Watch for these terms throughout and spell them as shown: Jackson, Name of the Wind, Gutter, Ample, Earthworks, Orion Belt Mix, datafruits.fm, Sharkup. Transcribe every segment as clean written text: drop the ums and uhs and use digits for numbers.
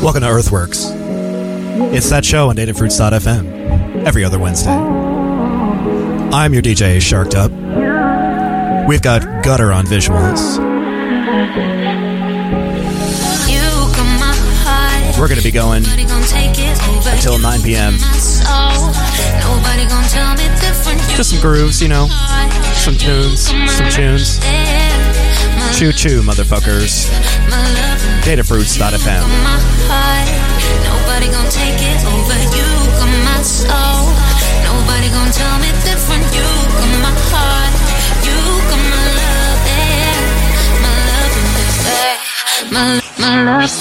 Welcome to Earthworks. It's that show on datafruits.fm every other Wednesday. I'm your DJ, Sharkup. We've got Gutter on visuals. We're going to be going until 9 p.m. Just some grooves, you know, some tunes, some tunes. Choo choo, motherfuckers. Datafruits.fm. Nobody gonna take it over. You got my soul. Nobody gonna tell me different. You got my heart. You got my love. My love in this day.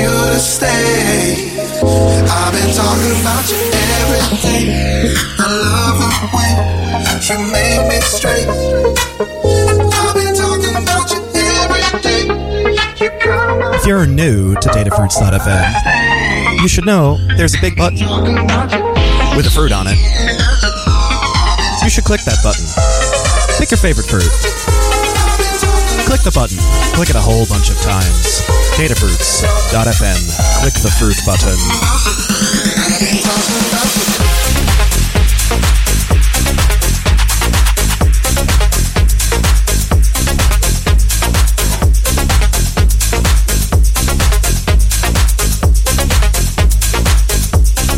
you to stay. I've been talking about you every day. I love the way you make me straight. I've been talking about you every day. If you're new to datafruits.fm, you should know there's a big button with a fruit on it. You should click that button. Pick your favorite fruit. Click the button. Click it a whole bunch of times. Datafruits.fm. Click the fruit button.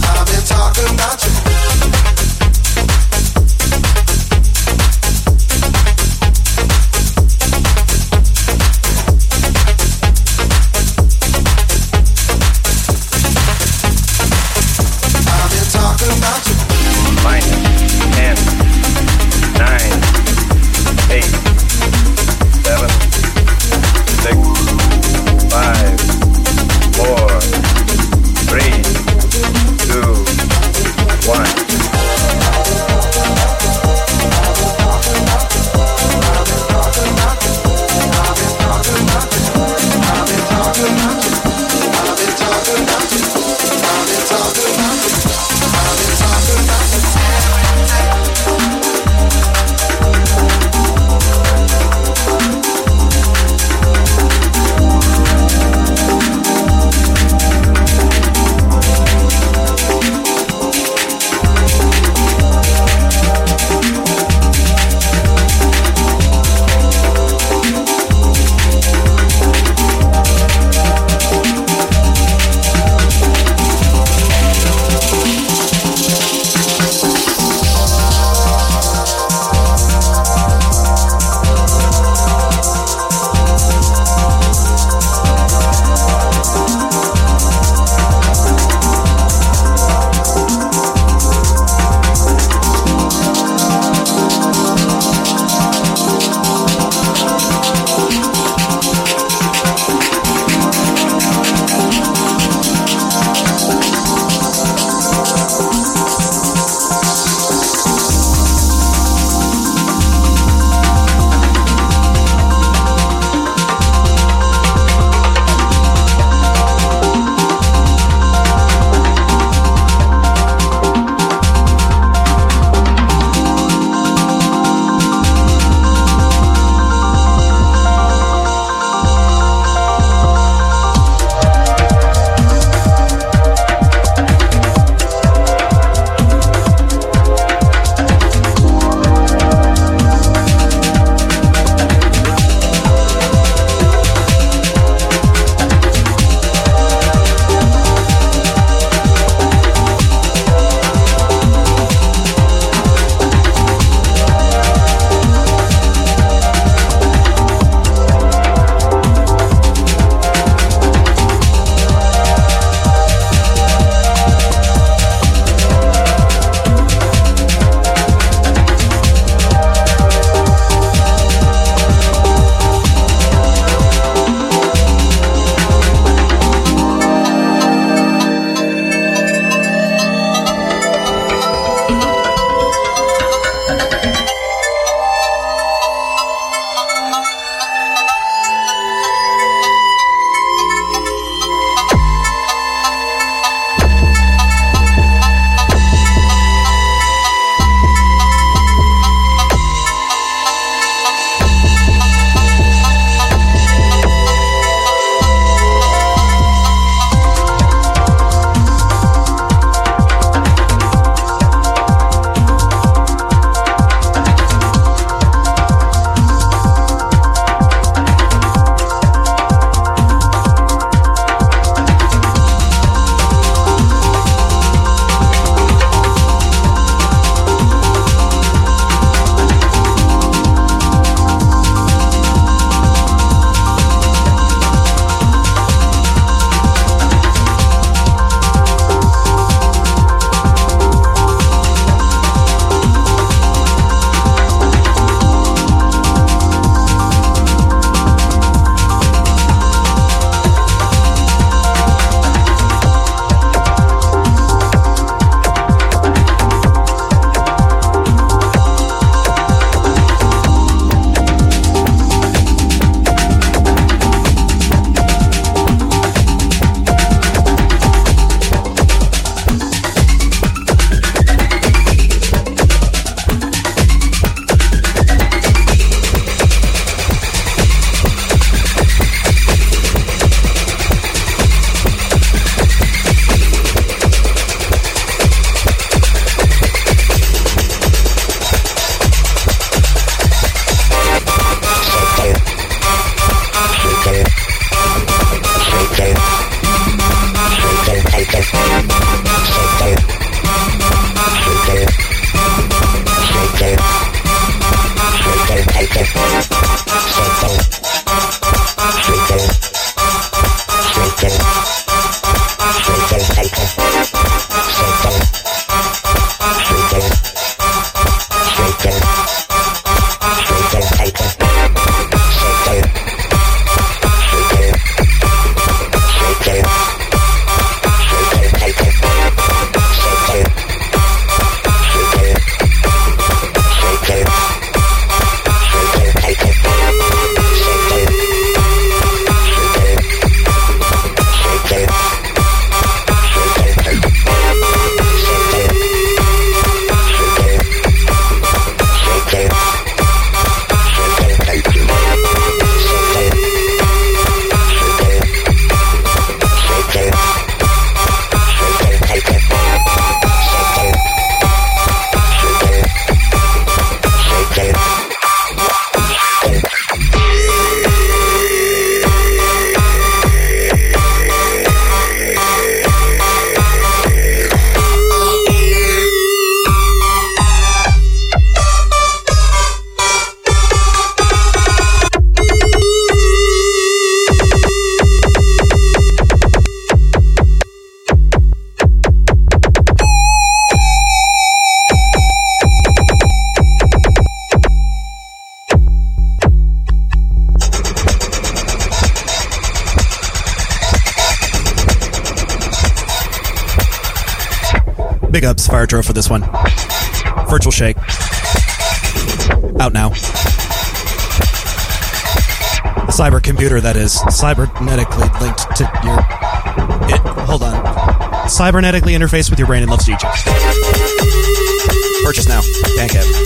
I've been talking about you. Fine. Big ups, Fire Tro, for this one. Virtual Shake. Out now. A cybercomputer, that is. Cybernetically linked to your... Hold on. Cybernetically interfaced with your brain and loves DJ. Purchase now. Bandcamp.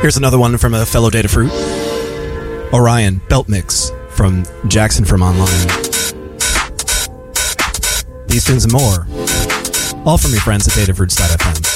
Here's another one from a fellow Data Fruit. Orion Belt Mix from Jackson from online. These tunes and more, all from your friends at datafruits.fm.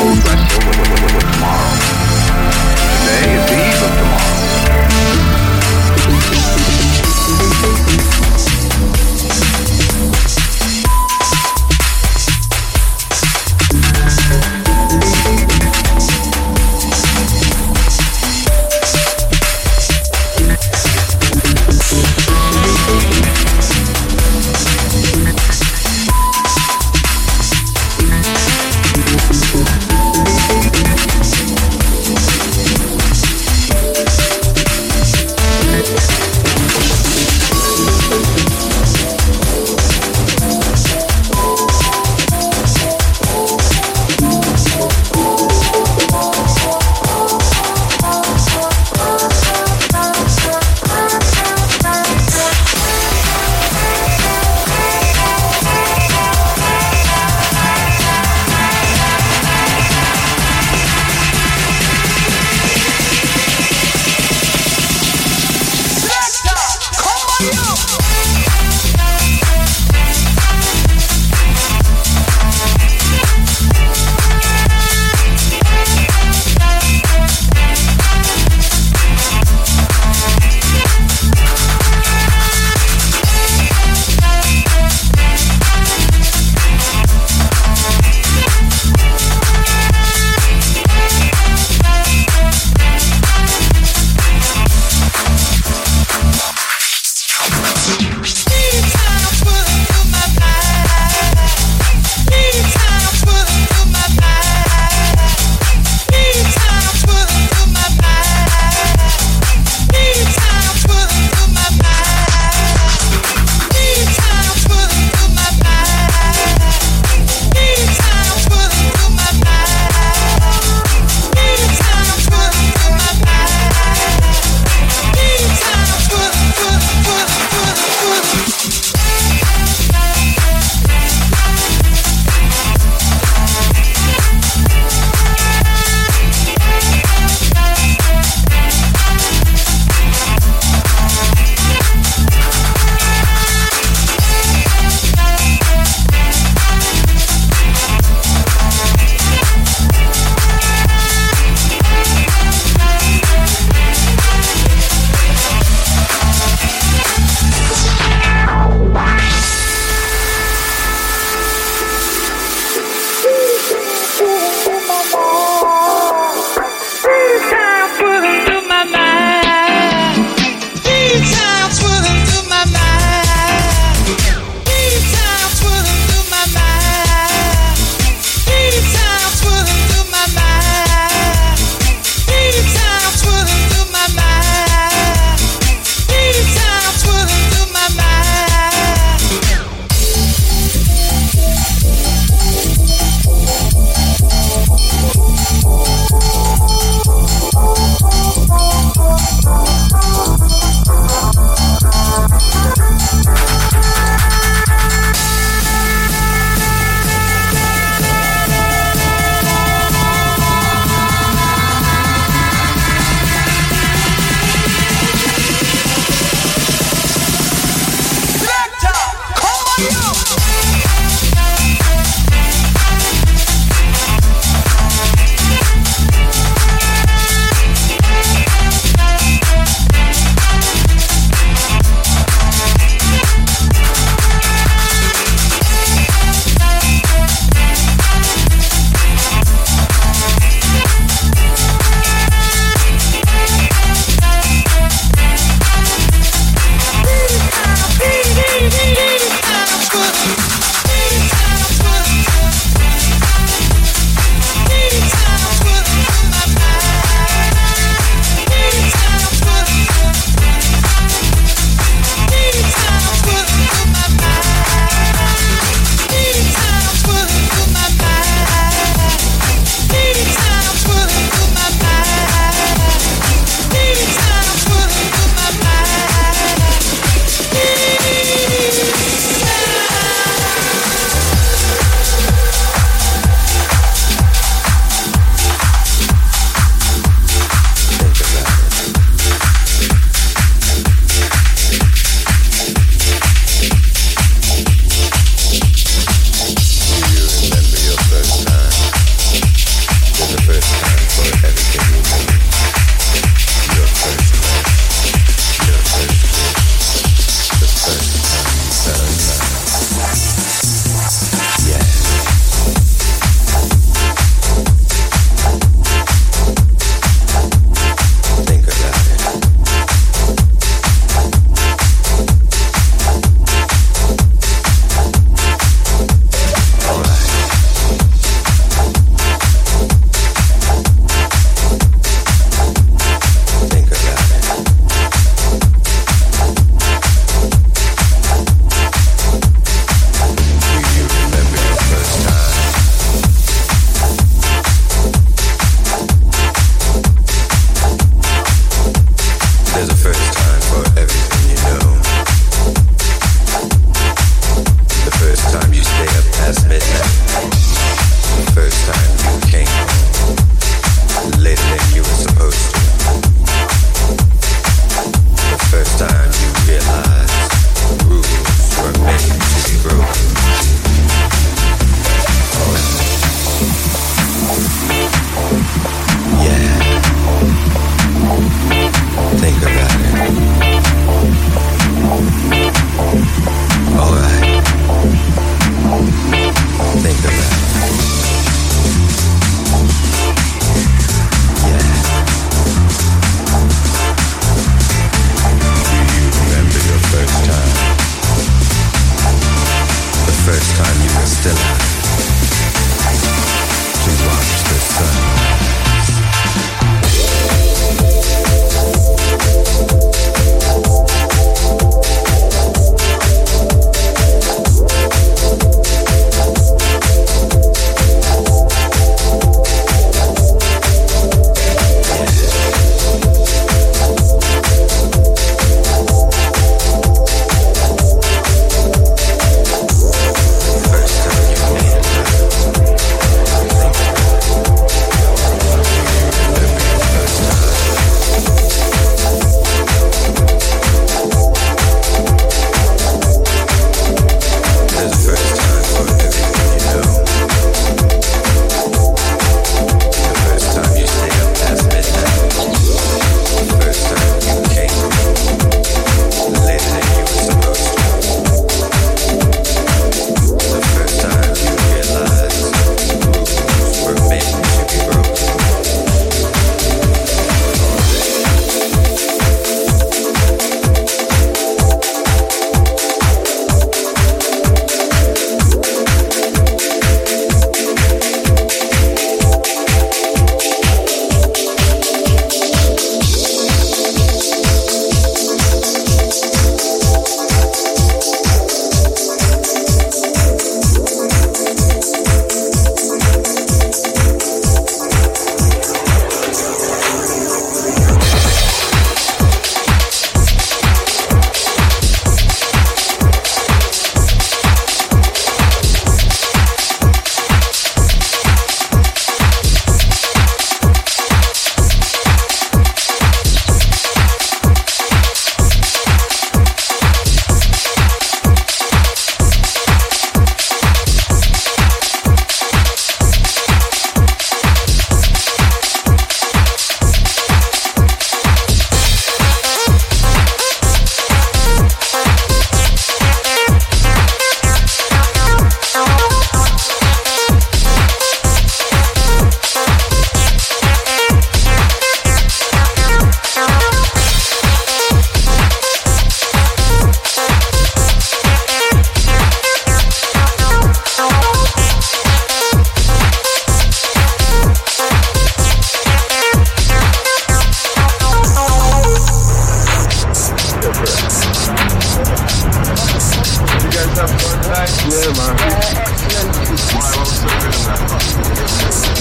will wrestle with tomorrow. Today is the eve of tomorrow.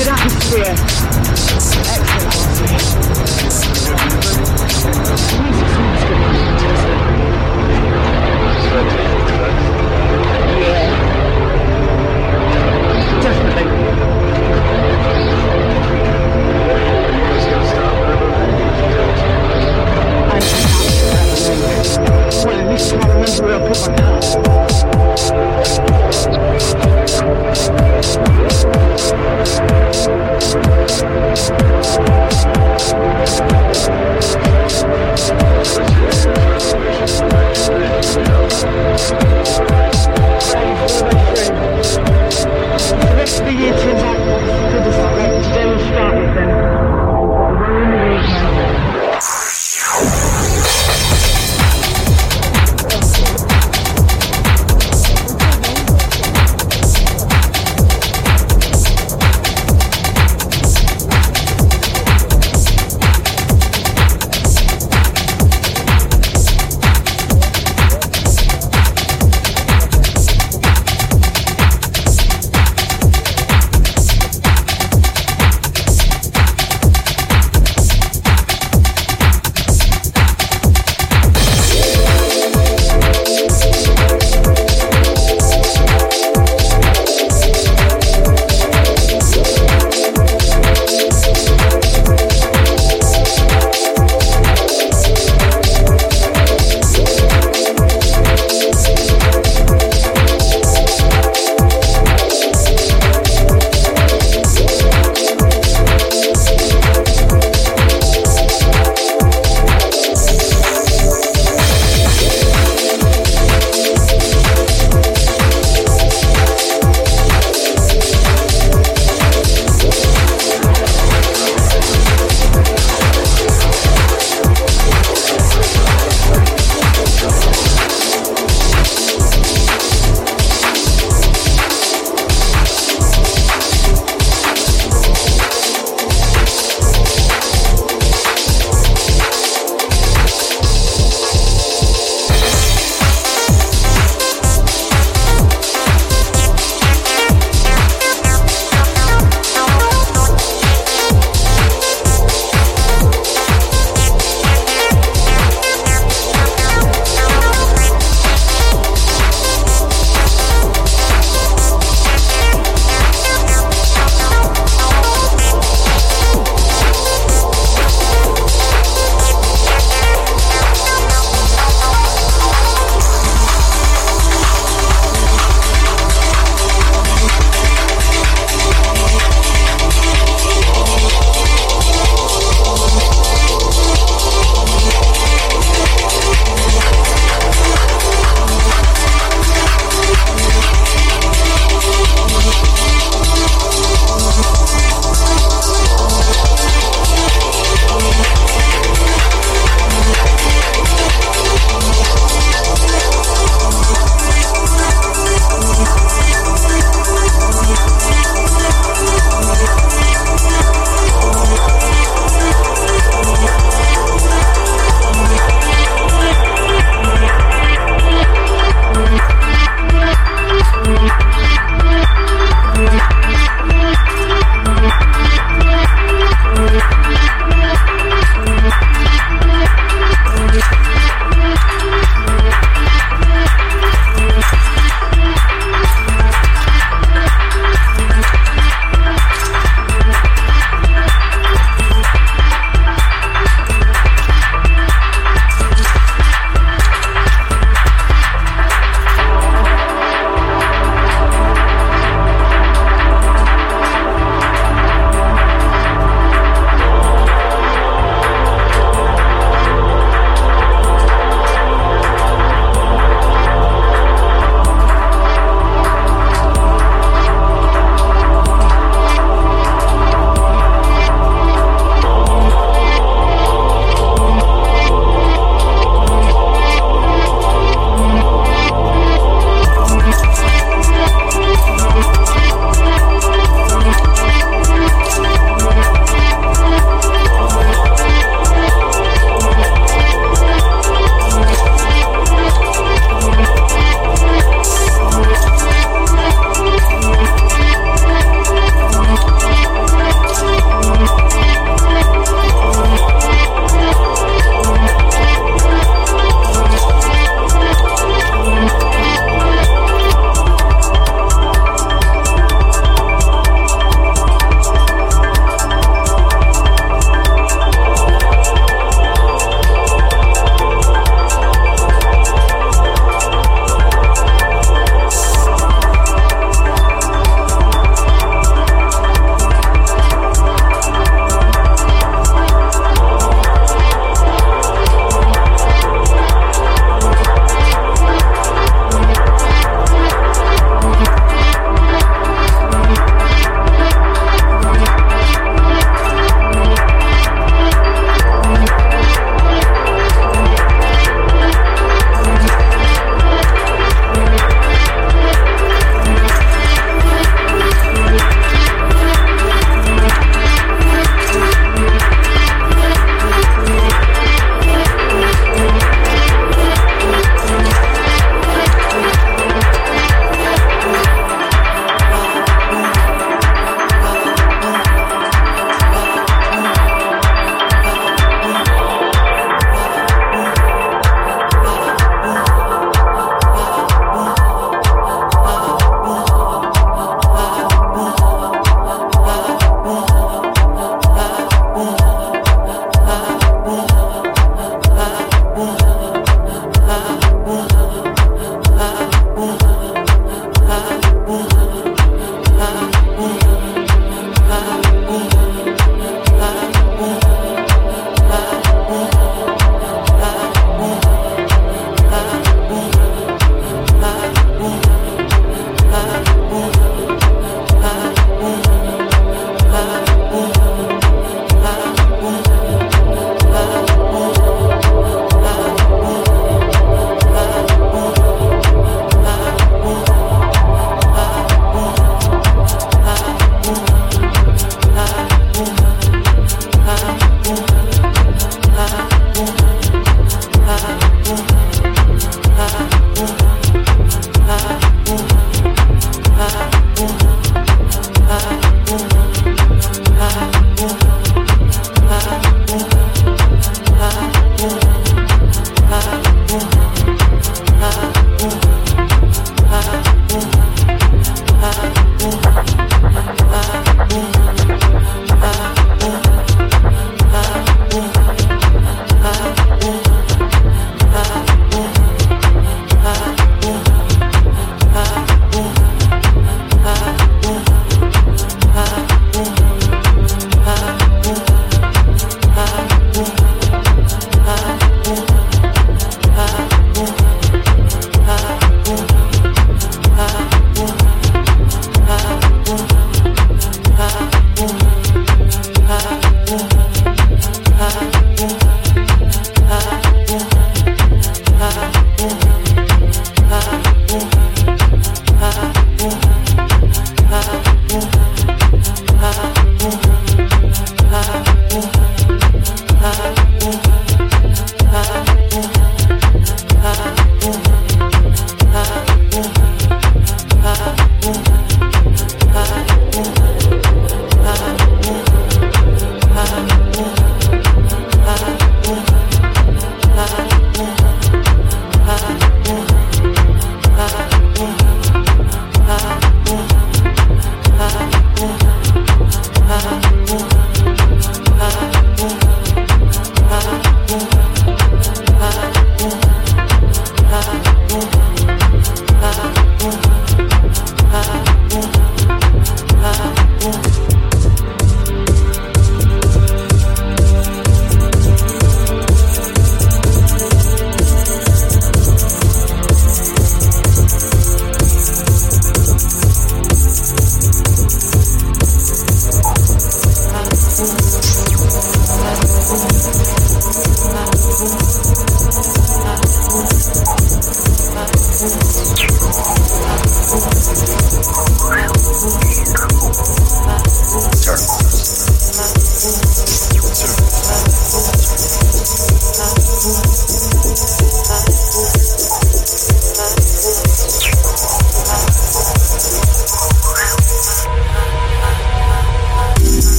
good atmosphere. Excellent. Yeah. Definitely. Well, at least I remember where I put my car.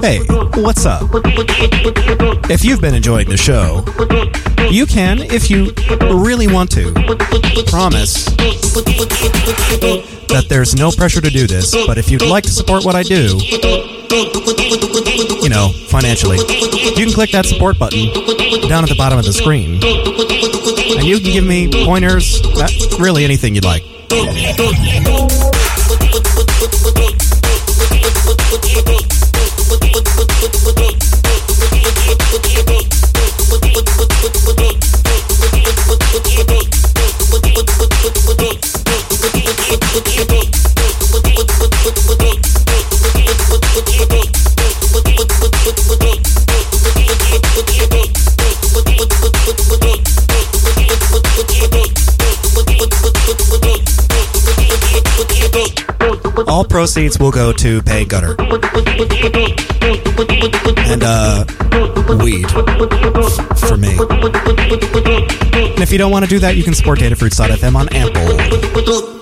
Hey, what's up? If you've been enjoying the show, you can if you really want to. Promise that there's no pressure to do this, but if you'd like to support what I do, you know, financially, you can click that support button down at the bottom of the screen, and you can give me pointers, really anything you'd like. All proceeds will go to pay Gutter. And, weed. For me. And if you don't want to do that, you can support datafruits.fm on Ample.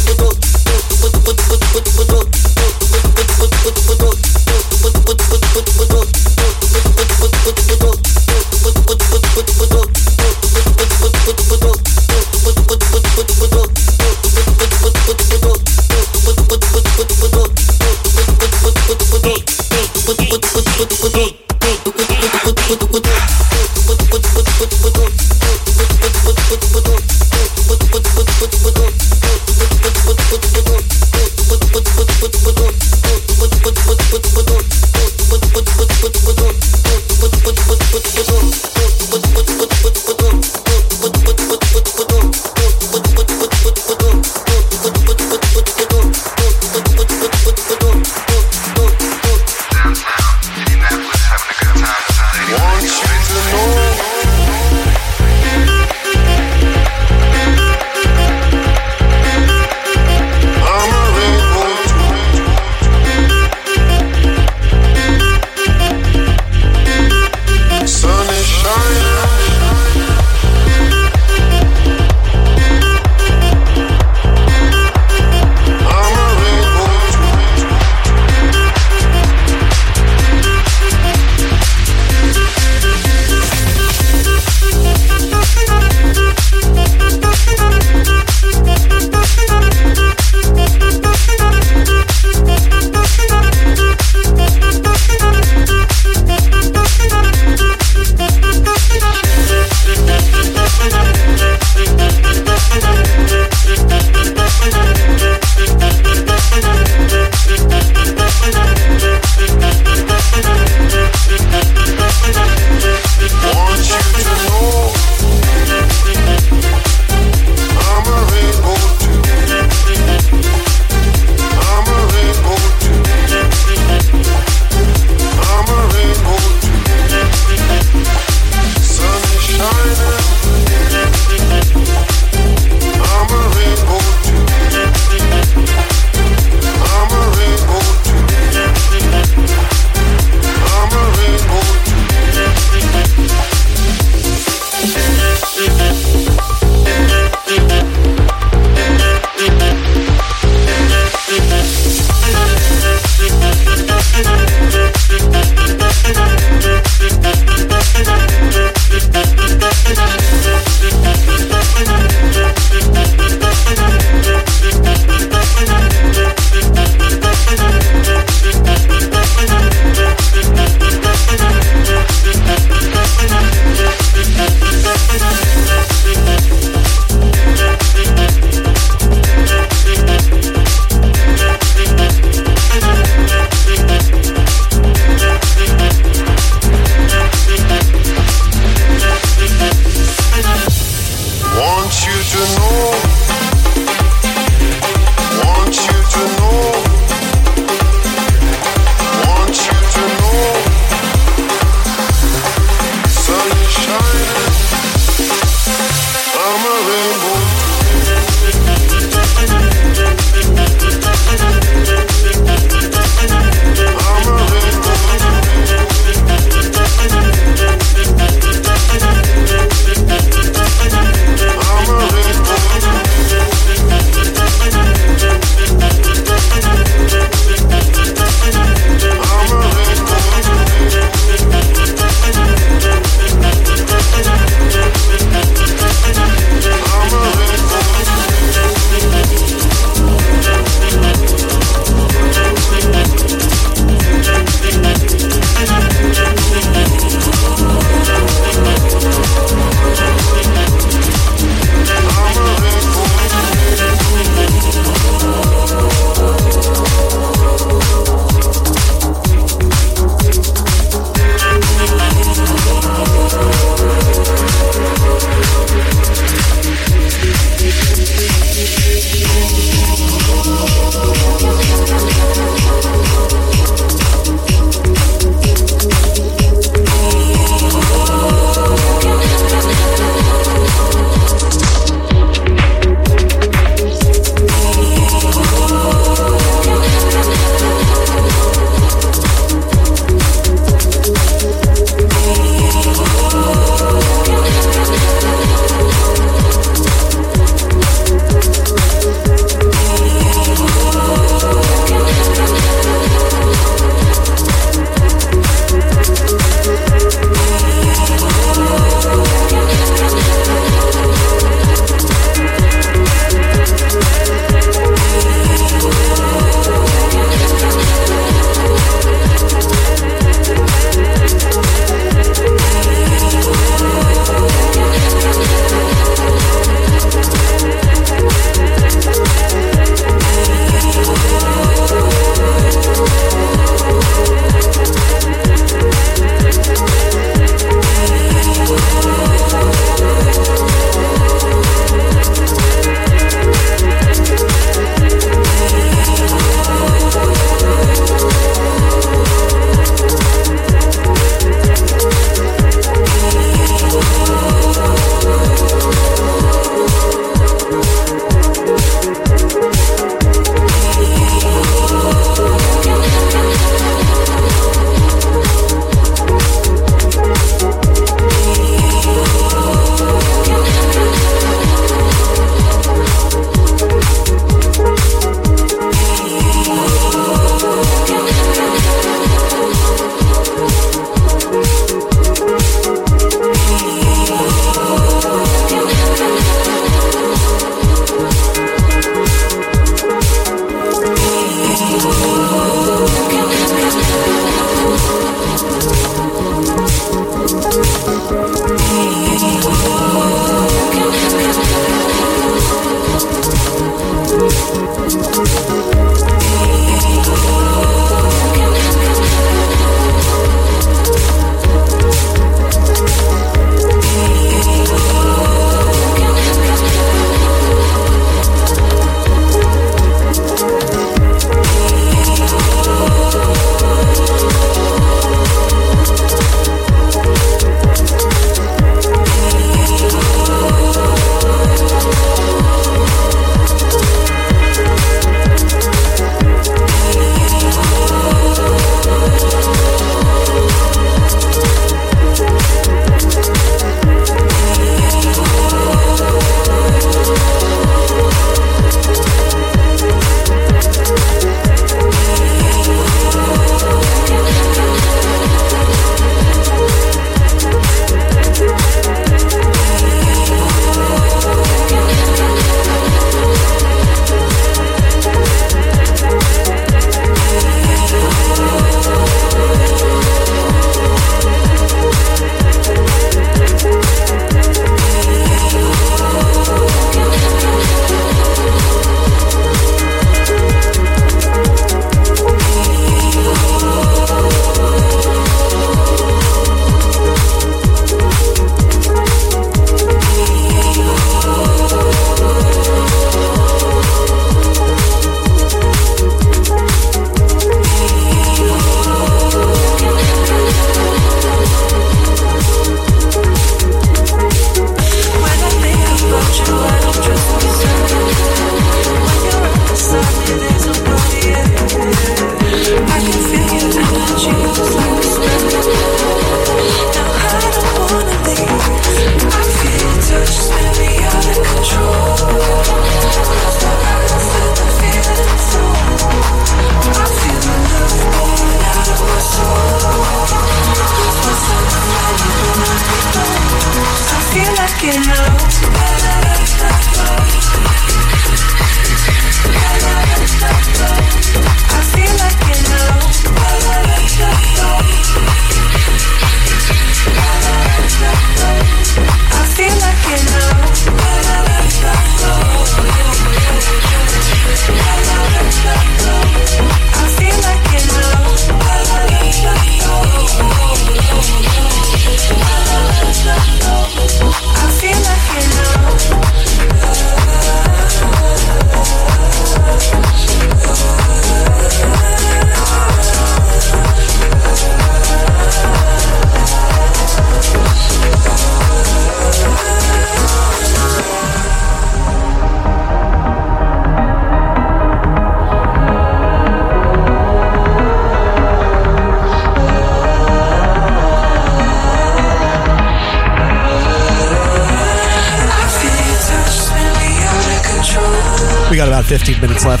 We got about 15 minutes left.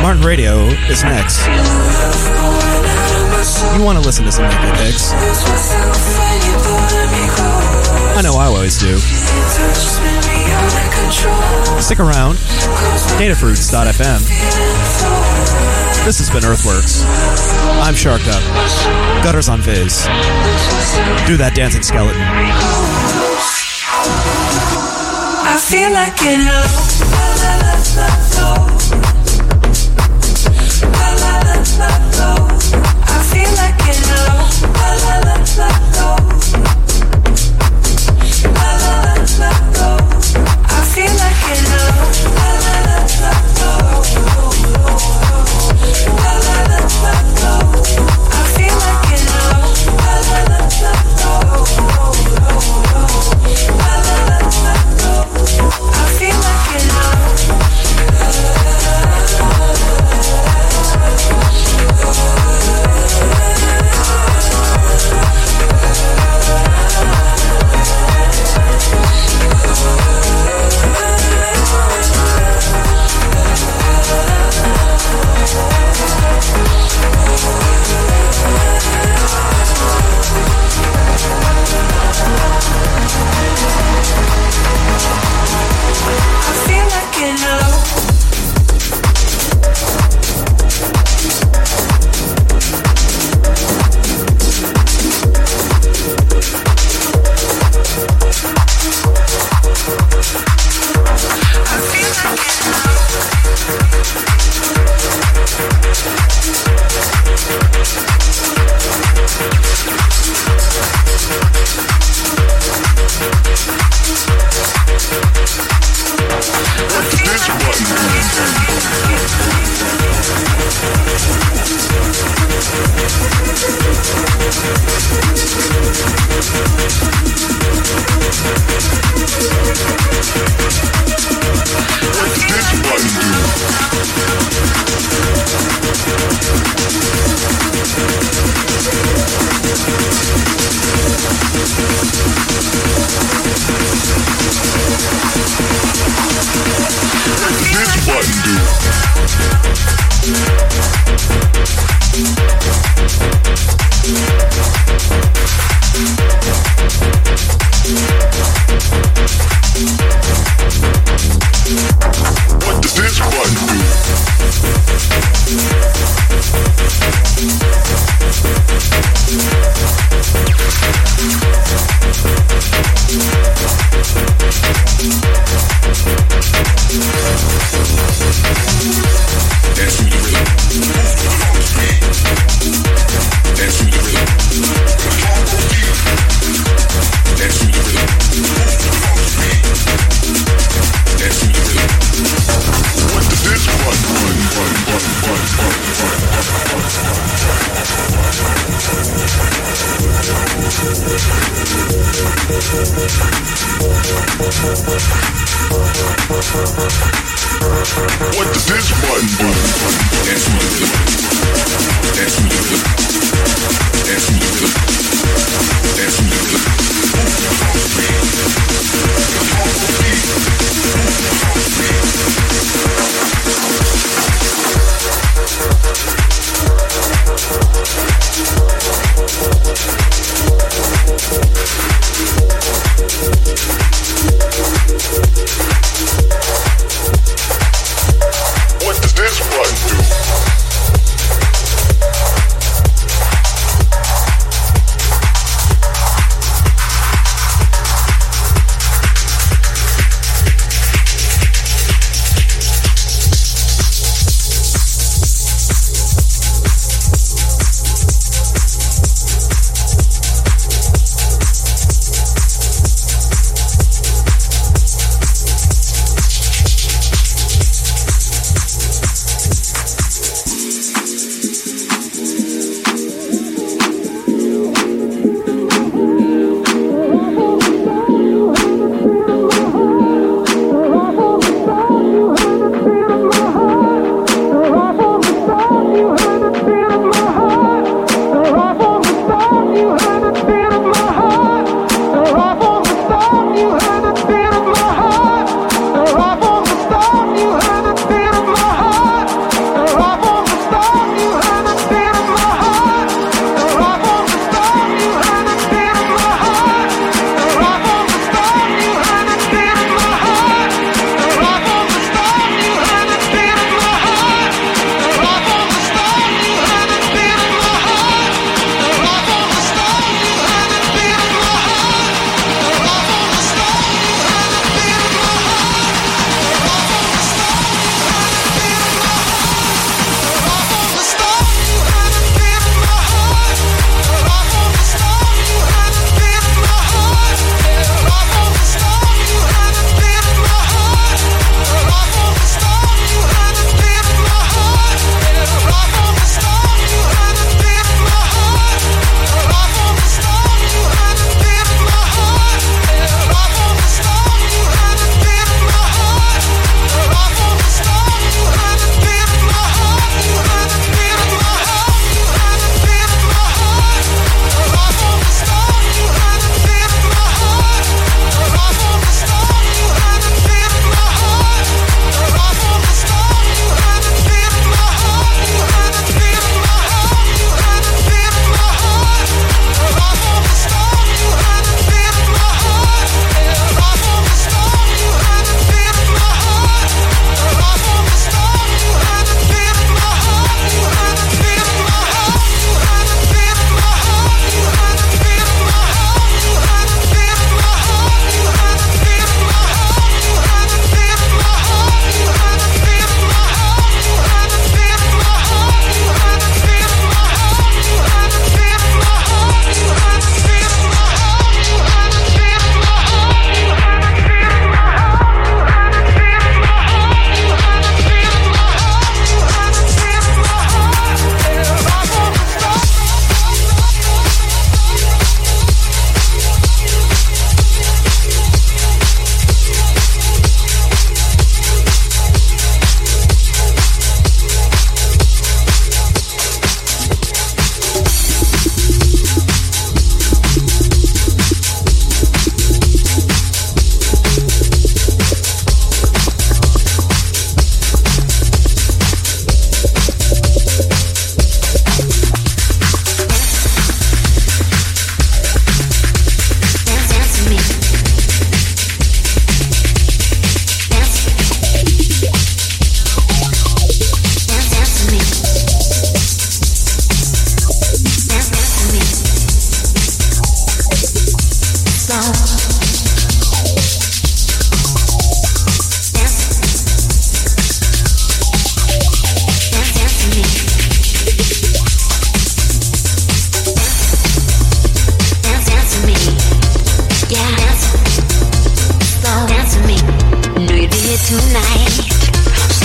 Martin Radio is next. You want to listen to some of my picks. I know I always do. Stick around. datafruits.fm. This has been Earthworks. I'm Sharkup. Gutters on Fizz. Do that dancing skeleton. I feel like it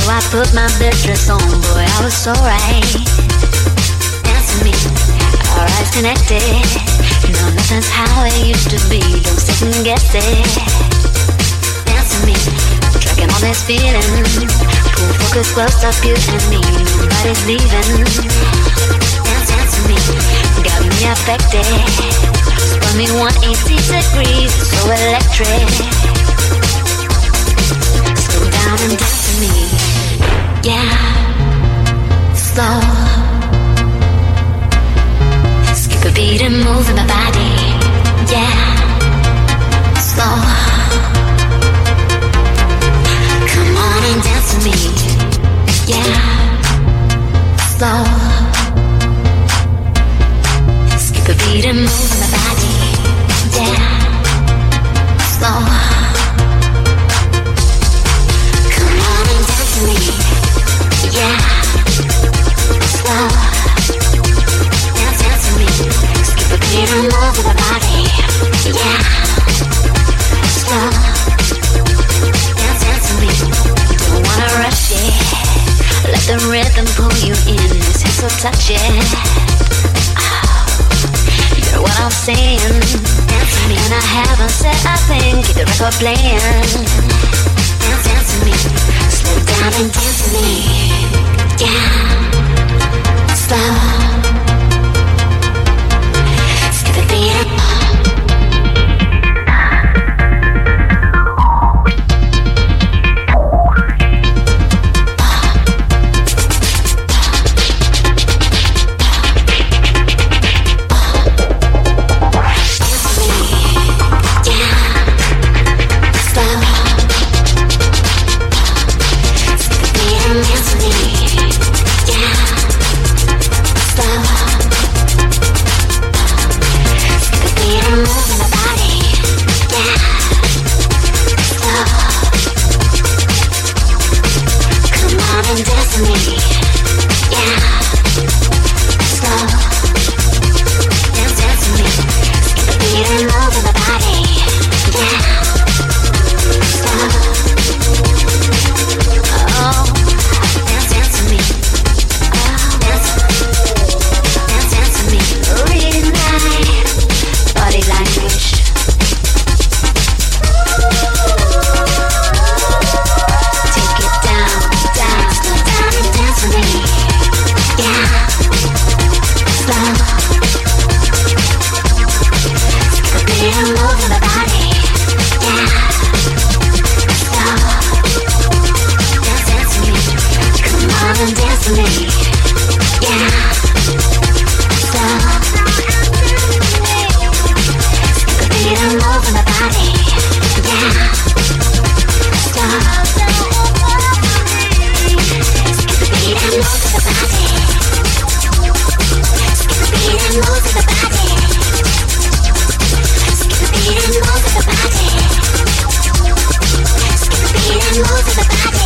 I put my best dress on, boy, I was so right. Answer me, our eyes connected. No, nothing's how it used to be, don't second guess it. Answer me, tracking all this feeling. Cool focus, close up, you and me, nobody's leaving. Answer me, got me affected. Spun me 180 degrees, so electric. Slow down and dance to me. Yeah, slow. Skip a beat and move in my body. Yeah, slow. Come on and dance with me. Yeah, slow. Skip a beat and move in my body. Yeah, slow. Come on and dance with me. Yeah, slow. Dance, dance with me. Skip a beat and move with my body. Yeah, slow. Dance, dance with me. Don't wanna rush it. Let the rhythm pull you in. This is so touching. Oh, you know what I'm saying? Dance with me, and I haven't said a thing. Keep the record playing. Dance, dance with me. Slow down and dance with me. Yeah, slow. Move the body.